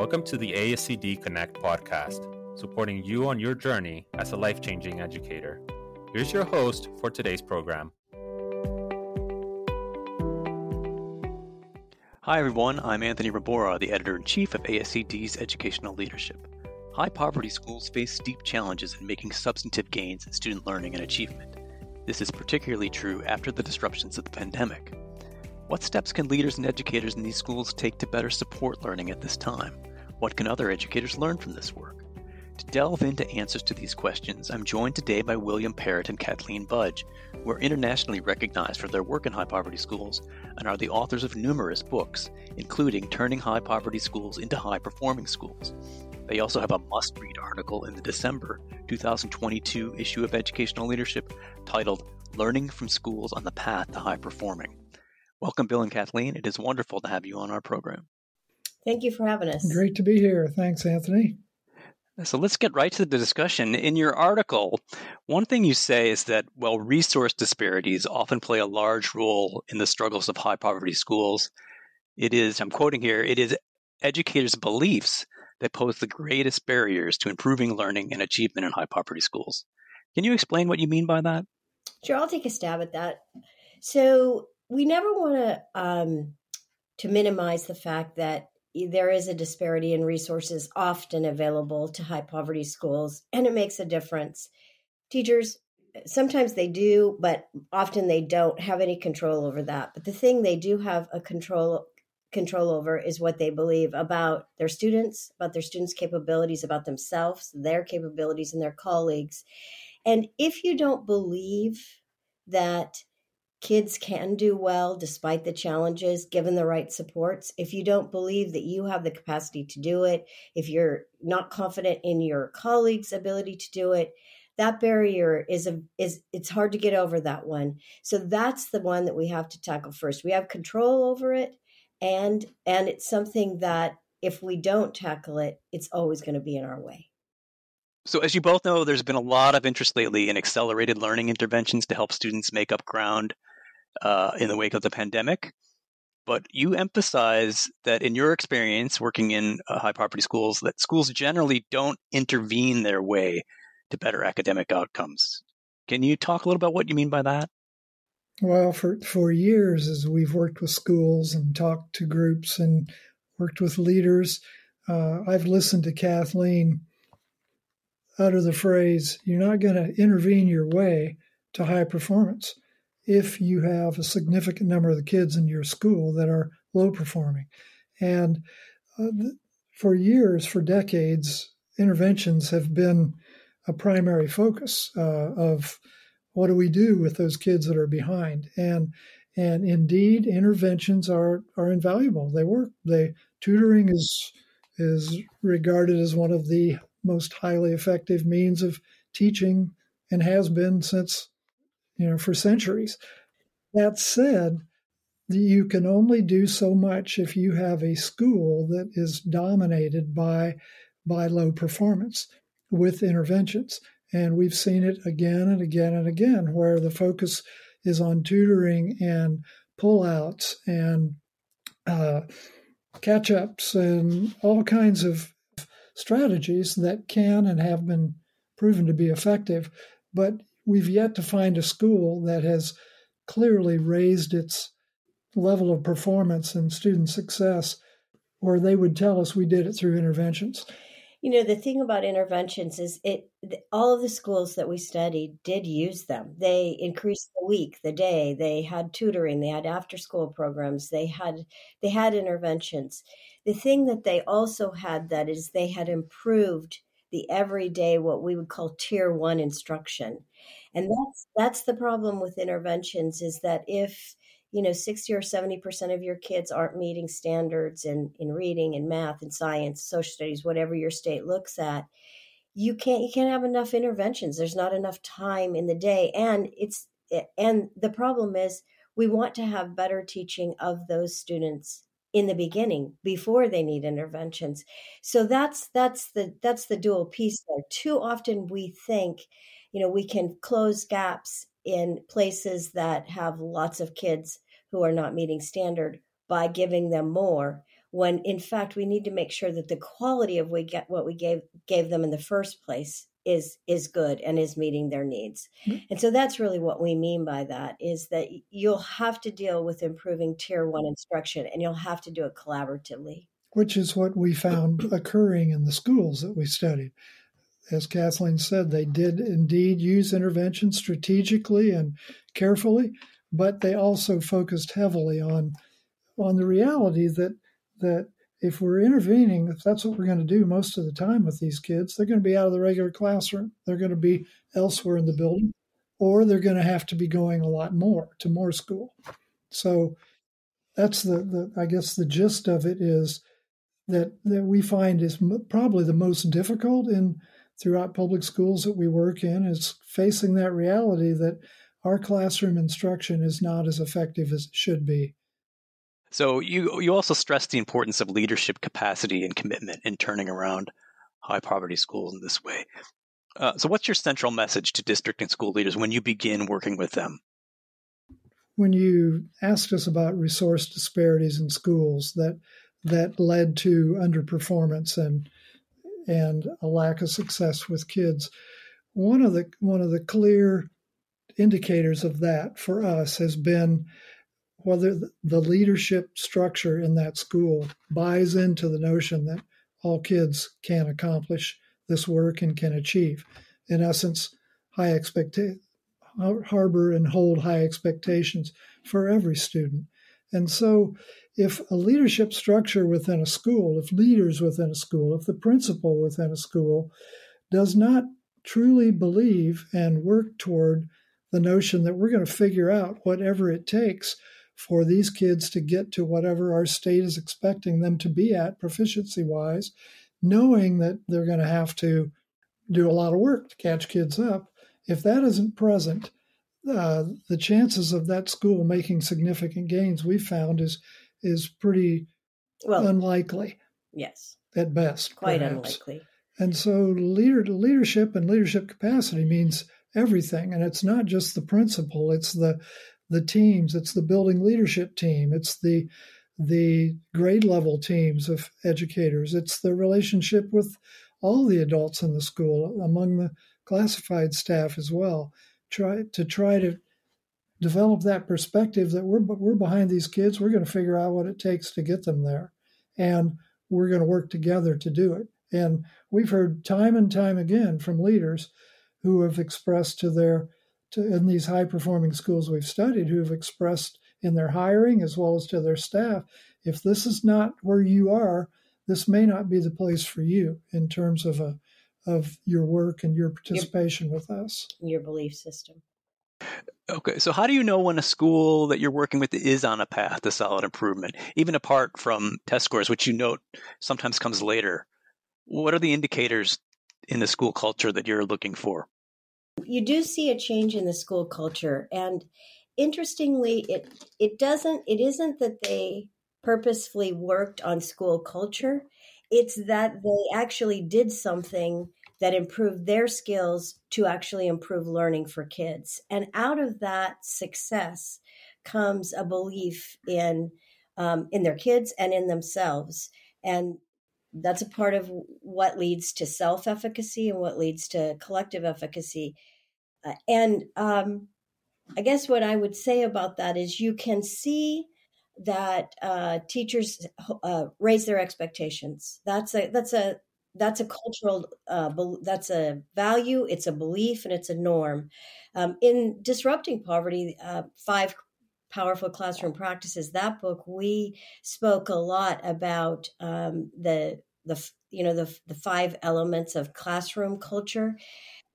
Welcome to the ASCD Connect podcast, supporting you on your journey as a life-changing educator. Here's your host for today's program. Hi everyone, I'm Anthony Rabora, the Editor-in-Chief of ASCD's Educational Leadership. High poverty schools face steep challenges in making substantive gains in student learning and achievement. This is particularly true after the disruptions of the pandemic. What steps can leaders and educators in these schools take to better support learning at this time? What can other educators learn from this work? To delve into answers to these questions, I'm joined today by William Parrett and Kathleen Budge, who are internationally recognized for their work in high poverty schools and are the authors of numerous books, including Turning High-Poverty Schools into High-Performing Schools. They also have a must-read article in the December 2022 issue of Educational Leadership titled Learning from Schools on the Path to High-Performing. Welcome, Bill and Kathleen. It is wonderful to have you on our program. Thank you for having us. Great to be here. Thanks, Anthony. So let's get right to the discussion. In your article, one thing you say is that, well, resource disparities often play a large role in the struggles of high poverty schools. It is, I'm quoting here, it is educators' beliefs that pose the greatest barriers to improving learning and achievement in high poverty schools. Can you explain what you mean by that? Sure, I'll take a stab at that. So we never want to minimize the fact that there is a disparity in resources often available to high poverty schools, and it makes a difference. Teachers, sometimes they do, but often they don't have any control over that. But the thing they do have a control over is what they believe about their students' capabilities, about themselves, their capabilities, and their colleagues. And if you don't believe that kids can do well despite the challenges, given the right supports, if you don't believe that you have the capacity to do it, if you're not confident in your colleagues' ability to do it, that barrier is it's hard to get over that one. So that's the one that we have to tackle first. We have control over it, and it's something that if we don't tackle it, it's always going to be in our way. So as you both know, there's been a lot of interest lately in accelerated learning interventions to help students make up ground in the wake of the pandemic. But you emphasize that in your experience working in high poverty schools, that schools generally don't intervene their way to better academic outcomes. Can you talk a little about what you mean by that? Well, for years, as we've worked with schools and talked to groups and worked with leaders, I've listened to Kathleen utter the phrase, you're not going to intervene your way to high performance if you have a significant number of the kids in your school that are low performing. And for years, for decades, interventions have been a primary focus of what do we do with those kids that are behind. And indeed, interventions are invaluable. They work. Tutoring is regarded as one of the most highly effective means of teaching and has been since, for centuries. That said, you can only do so much if you have a school that is dominated by low performance with interventions. And we've seen it again and again and again, where the focus is on tutoring and pullouts and catch-ups and all kinds of strategies that can and have been proven to be effective, but we've yet to find a school that has clearly raised its level of performance and student success, or they would tell us we did it through interventions. The thing about interventions is all of the schools that we studied did use them. They increased the week, the day, they had tutoring, they had after-school programs, they had interventions. The thing that they also had that is they had improved the everyday, what we would call tier one instruction. And that's the problem with interventions, is that if 60 or 70% of your kids aren't meeting standards in reading and math and science, social studies, whatever your state looks at, you can't have enough interventions. There's not enough time in the day. And the problem is we want to have better teaching of those students in the beginning before they need interventions. So that's the dual piece there. Too often we think, we can close gaps in places that have lots of kids who are not meeting standard by giving them more, when in fact we need to make sure that the quality of what we gave them in the first place is good and is meeting their needs. Mm-hmm. And so that's really what we mean by that, is that you'll have to deal with improving tier one instruction, and you'll have to do it collaboratively. Which is what we found occurring in the schools that we studied. As Kathleen said, they did indeed use intervention strategically and carefully, but they also focused heavily on the reality that if we're intervening, if that's what we're going to do most of the time with these kids, they're going to be out of the regular classroom. They're going to be elsewhere in the building, or they're going to have to be going a lot more to more school. So that's the gist of it is that we find is probably the most difficult throughout public schools that we work in, is facing that reality that our classroom instruction is not as effective as it should be. So you also stressed the importance of leadership capacity and commitment in turning around high poverty schools in this way. So what's your central message to district and school leaders when you begin working with them? When you asked us about resource disparities in schools that led to underperformance and a lack of success with kids, one of the clear indicators of that for us has been whether the leadership structure in that school buys into the notion that all kids can accomplish this work and can achieve. In essence, harbor and hold high expectations for every student. And so if a leadership structure within a school, if leaders within a school, if the principal within a school does not truly believe and work toward the notion that we're going to figure out whatever it takes for these kids to get to whatever our state is expecting them to be at proficiency-wise, knowing that they're going to have to do a lot of work to catch kids up, if that isn't present, the chances of that school making significant gains, we found, is pretty unlikely. Yes. At best, quite unlikely. And so leadership and leadership capacity means everything. And it's not just the principal, it's the teams, it's the building leadership team, it's the grade level teams of educators, it's the relationship with all the adults in the school, among the classified staff as well. Try to develop that perspective that we're behind these kids, we're going to figure out what it takes to get them there, and we're going to work together to do it. And we've heard time and time again from leaders who have expressed in these high-performing schools we've studied, who have expressed in their hiring as well as to their staff, if this is not where you are, this may not be the place for you in terms of your work and your participation with us. Your belief system. Okay, so how do you know when a school that you're working with is on a path to solid improvement, even apart from test scores, which you note sometimes comes later? What are the indicators in the school culture that you're looking for? You do see a change in the school culture. And interestingly, it isn't that they purposefully worked on school culture. It's that they actually did something that improved their skills to actually improve learning for kids. And out of that success comes a belief in their kids and in themselves. And that's a part of what leads to self-efficacy and what leads to collective efficacy. And I guess what I would say about that is you can see that teachers raise their expectations. That's a cultural, that's a value, it's a belief, and it's a norm. In Disrupting Poverty, Five Powerful Classroom Practices, that book, we spoke a lot about the five elements of classroom culture.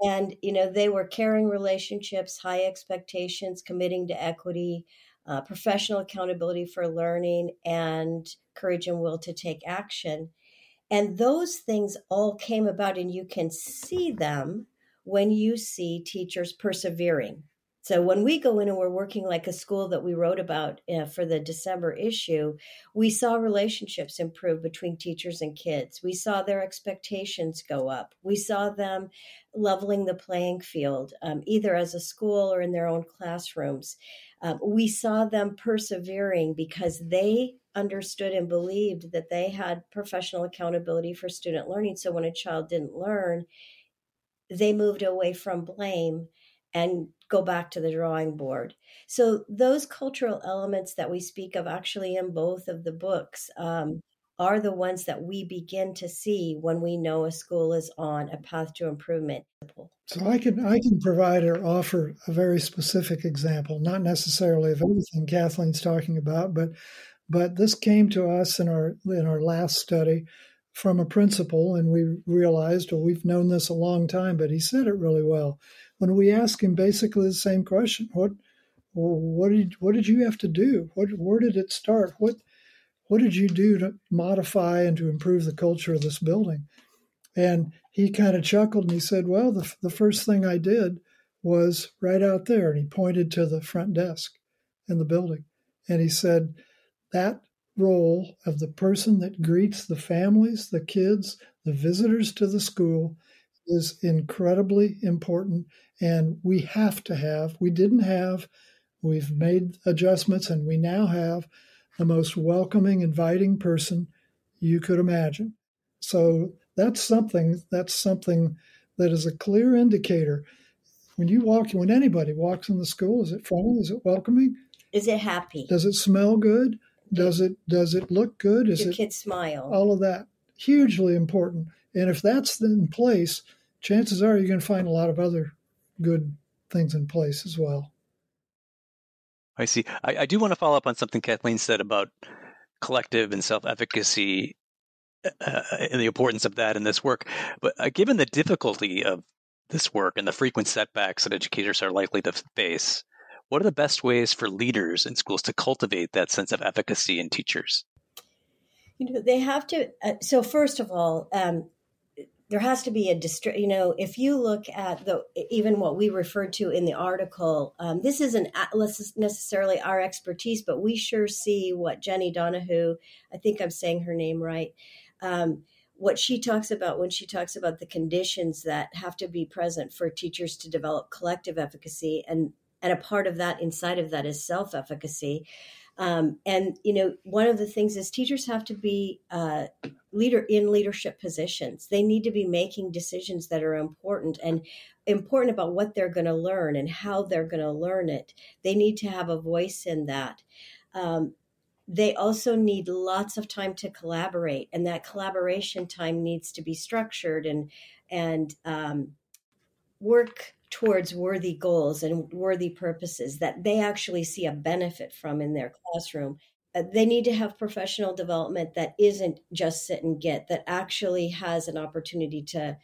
And, they were caring relationships, high expectations, committing to equity, professional accountability for learning, and courage and will to take action. And those things all came about, and you can see them when you see teachers persevering. So when we go in and we're working like a school that we wrote about for the December issue, we saw relationships improve between teachers and kids. We saw their expectations go up. We saw them leveling the playing field, either as a school or in their own classrooms. We saw them persevering because they understood and believed that they had professional accountability for student learning. So when a child didn't learn, they moved away from blame and go back to the drawing board. So those cultural elements that we speak of actually in both of the books are the ones that we begin to see when we know a school is on a path to improvement. So I can provide or offer a very specific example, not necessarily of everything Kathleen's talking about, but this came to us in our last study from a principal, and we realized, well, we've known this a long time, but he said it really well. When we asked him basically the same question, what did you have to do? Where did it start? What did you do to modify and to improve the culture of this building? And he kind of chuckled and he said, well, the first thing I did was right out there. And he pointed to the front desk in the building. And he said, that role of the person that greets the families, the kids, the visitors to the school is incredibly important. And we've made adjustments and we now have the most welcoming, inviting person you could imagine. So that's something that is a clear indicator. When anybody walks in the school, is it friendly? Is it welcoming? Is it happy? Does it smell good? Does it look good? Is it kids smile? All of that. Hugely important. And if that's in place, chances are you're going to find a lot of other good things in place as well. I see. I do want to follow up on something Kathleen said about collective and self-efficacy and the importance of that in this work. But given the difficulty of this work and the frequent setbacks that educators are likely to face, what are the best ways for leaders in schools to cultivate that sense of efficacy in teachers? They have to. So first of all, there has to be a if you look at even what we referred to in the article, this isn't necessarily our expertise, but we sure see what Jenny Donahue, I think I'm saying her name right, what she talks about when she talks about the conditions that have to be present for teachers to develop collective efficacy. And a part of that inside of that is self-efficacy. One of the things is teachers have to be leadership positions. They need to be making decisions that are important about what they're going to learn and how they're going to learn it. They need to have a voice in that. They also need lots of time to collaborate, and that collaboration time needs to be structured and work towards worthy goals and worthy purposes that they actually see a benefit from in their classroom. They need to have professional development that isn't just sit and get, that actually has an opportunity to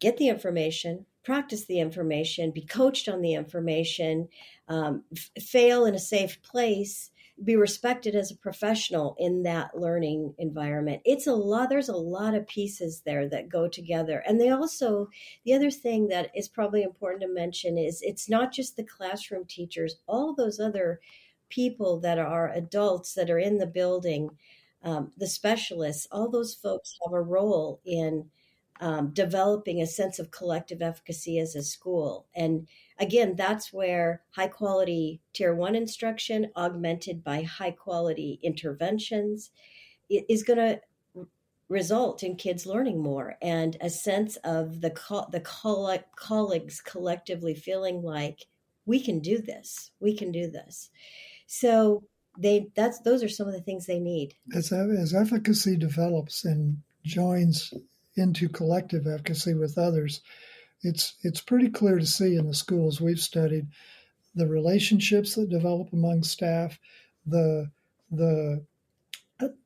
get the information, practice the information, be coached on the information, fail in a safe place, be respected as a professional in that learning environment. It's a lot. There's a lot of pieces there that go together. And they also, the other thing that is probably important to mention is it's not just the classroom teachers, all those other people that are adults that are in the building, the specialists, all those folks have a role in developing a sense of collective efficacy as a school. And again, that's where high quality tier one instruction augmented by high quality interventions is going to result in kids learning more and a sense of the colleagues collectively feeling like we can do this. So those are some of the things they need. As efficacy develops and joins into collective efficacy with others, it's pretty clear to see in the schools we've studied the relationships that develop among staff, the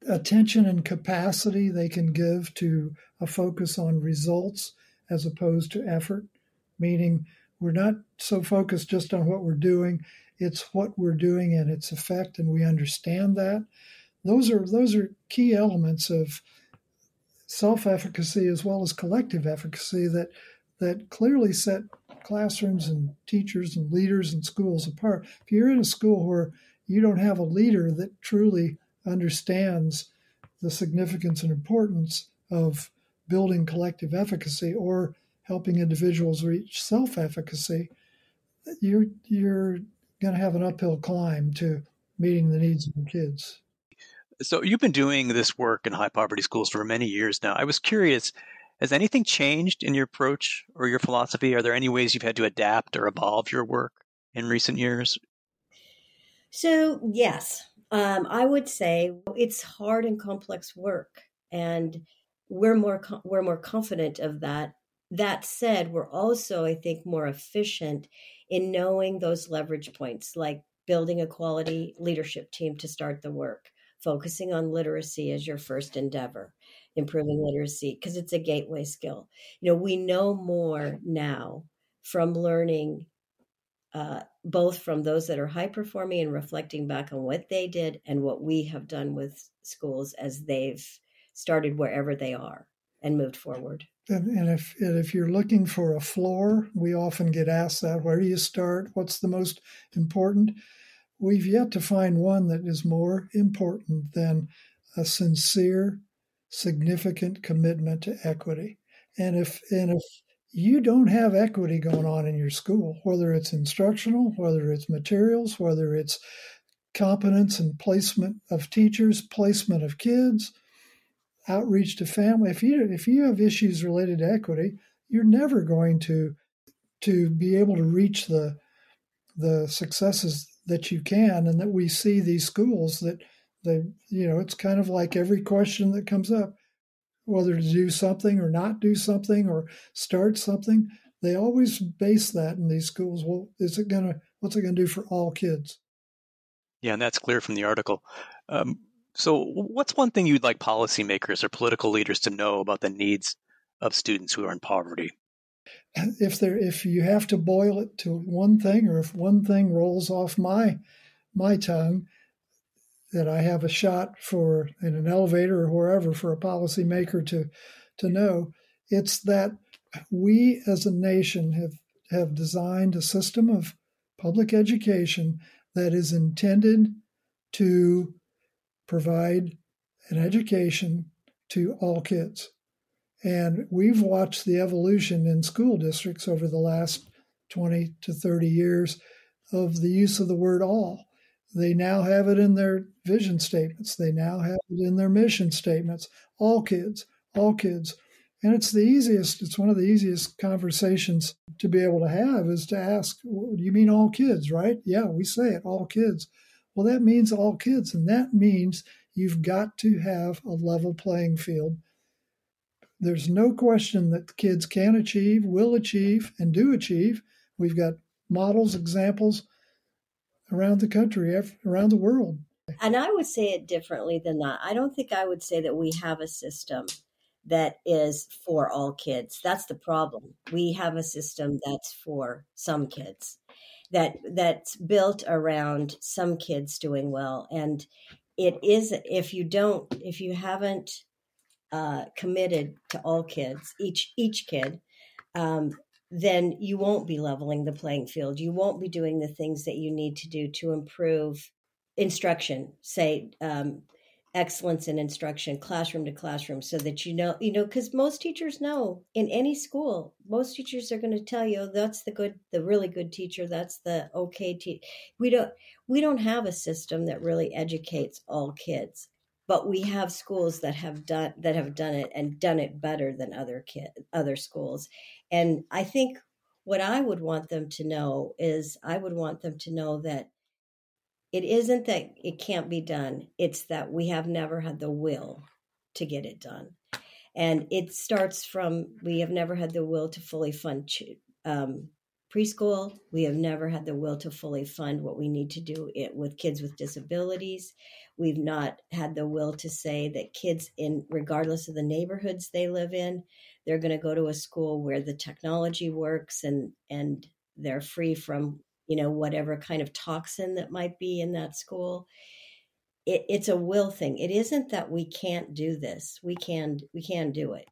attention and capacity they can give to a focus on results as opposed to effort, meaning we're not so focused just on what we're doing, it's what we're doing and its effect, and we understand that. Those are key elements of self-efficacy as well as collective efficacy that clearly set classrooms and teachers and leaders and schools apart. If you're in a school where you don't have a leader that truly understands the significance and importance of building collective efficacy or helping individuals reach self-efficacy, you're going to have an uphill climb to meeting the needs of the kids. So you've been doing this work in high poverty schools for many years now. I was curious, has anything changed in your approach or your philosophy? Are there any ways you've had to adapt or evolve your work in recent years? So, yes, I would say it's hard and complex work, and we're more confident of that. That said, we're also, I think, more efficient in knowing those leverage points, like building a quality leadership team to start the work, focusing on literacy as your first endeavor, improving literacy, because it's a gateway skill. You know, we know more now from learning, both from those that are high performing and reflecting back on what they did and what we have done with schools as they've started wherever they are and moved forward. And if you're looking for a floor, we often get asked that, where do you start? What's the most important? We've yet to find one that is more important than a sincere, significant commitment to equity. And if you don't have equity going on in your school, whether it's instructional, whether it's materials, whether it's competence and placement of teachers, placement of kids, outreach to family. If you have issues related to equity, you're never going to be able to reach the successes that you can and that we see these schools that they, you know, it's kind of like every question that comes up, whether to do something or not do something or start something, they always base that in these schools. Well, what's it going to do for all kids? Yeah, and that's clear from the article. So what's one thing you'd like policymakers or political leaders to know about the needs of students who are in poverty? If you have to boil it to one thing, or if one thing rolls off my tongue, that I have a shot for in an elevator or wherever for a policymaker to know, it's that we as a nation have designed a system of public education that is intended to provide an education to all kids. And we've watched the evolution in school districts over the last 20 to 30 years of the use of the word all. They now have it in their vision statements. They now have it in their mission statements. All kids, all kids. And it's one of the easiest conversations to be able to have is to ask, you mean all kids, right? Yeah, we say it, all kids. Well, that means all kids, and that means you've got to have a level playing field. There's no question that kids can achieve, will achieve, and do achieve. We've got models, examples around the country, around the world. And I would say it differently than that. I don't think I would say that we have a system that is for all kids. That's the problem. We have a system that's for some kids. That's built around some kids doing well. And it is, if you haven't committed to all kids, each kid, then you won't be leveling the playing field. You won't be doing the things that you need to do to improve instruction, say, excellence in instruction, classroom to classroom, so that because most teachers know in any school, most teachers are going to tell you, oh, that's the really good teacher, that's the okay teacher. We don't have a system that really educates all kids, but we have schools that have done it and done it better than other schools. And I think what I would want them to know is I would want them to know that it isn't that it can't be done. It's that we have never had the will to get it done. And it starts from we have never had the will to fully fund preschool. We have never had the will to fully fund what we need to do with kids with disabilities. We've not had the will to say that kids, regardless of the neighborhoods they live in, they're going to go to a school where the technology works and they're free from whatever kind of toxin that might be in that school. It's a will thing. It isn't that we can't do this. We can do it.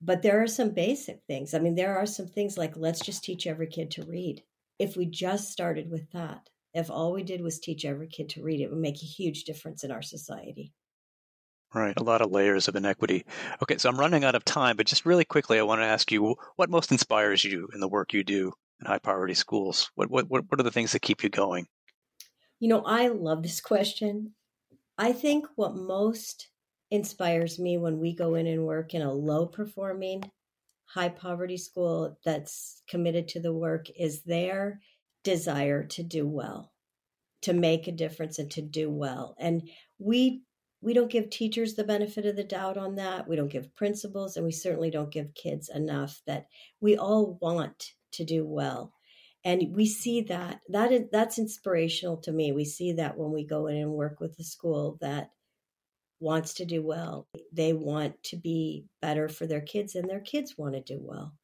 But there are some basic things. I mean, there are some things like, let's just teach every kid to read. If we just started with that, if all we did was teach every kid to read, it would make a huge difference in our society. Right. A lot of layers of inequity. Okay. So I'm running out of time, but just really quickly, I want to ask you, what most inspires you in the work you do in high poverty schools? What are the things that keep you going? You know, I love this question. I think what most inspires me when we go in and work in a low performing, high poverty school that's committed to the work is their desire to do well, to make a difference and to do well. And we don't give teachers the benefit of the doubt on that. We don't give principals, and we certainly don't give kids enough that we all want to do well. And we see that's inspirational to me. We see that when we go in and work with a school that wants to do well. They want to be better for their kids, and their kids want to do well.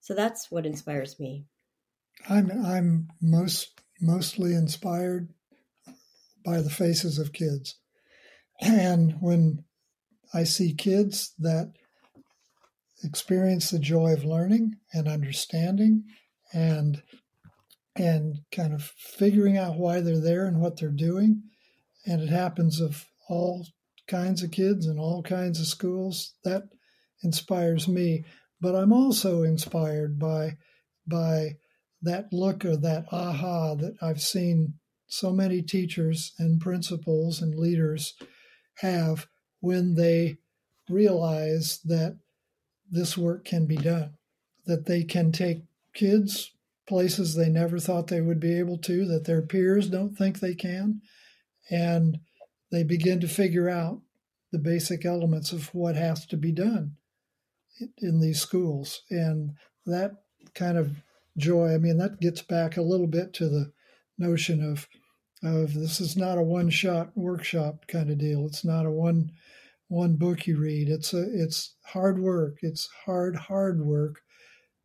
So that's what inspires me. I'm mostly inspired by the faces of kids. And when I see kids that experience the joy of learning and understanding and kind of figuring out why they're there and what they're doing, and it happens of all kinds of kids in all kinds of schools, that inspires me. But I'm also inspired by that look or that aha that I've seen so many teachers and principals and leaders have when they realize that this work can be done, that they can take kids places they never thought they would be able to, that their peers don't think they can, and they begin to figure out the basic elements of what has to be done in these schools. And that kind of joy, I mean, that gets back a little bit to the notion of this is not a one-shot workshop kind of deal. It's not a one book you read. It's hard work. It's hard work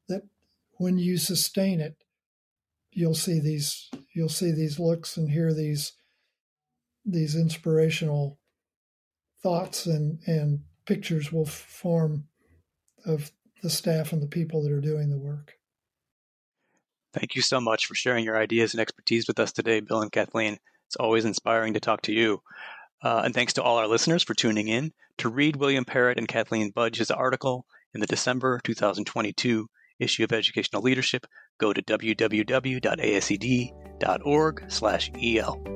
that when you sustain it, you'll see these looks and hear these inspirational thoughts and pictures will form of the staff and the people that are doing the work. Thank you so much for sharing your ideas and expertise with us today, Bill and Kathleen. It's always inspiring to talk to you. And thanks to all our listeners for tuning in. To read William Parrett and Kathleen Budge's article in the December 2022 issue of Educational Leadership, go to www.ascd.org/el.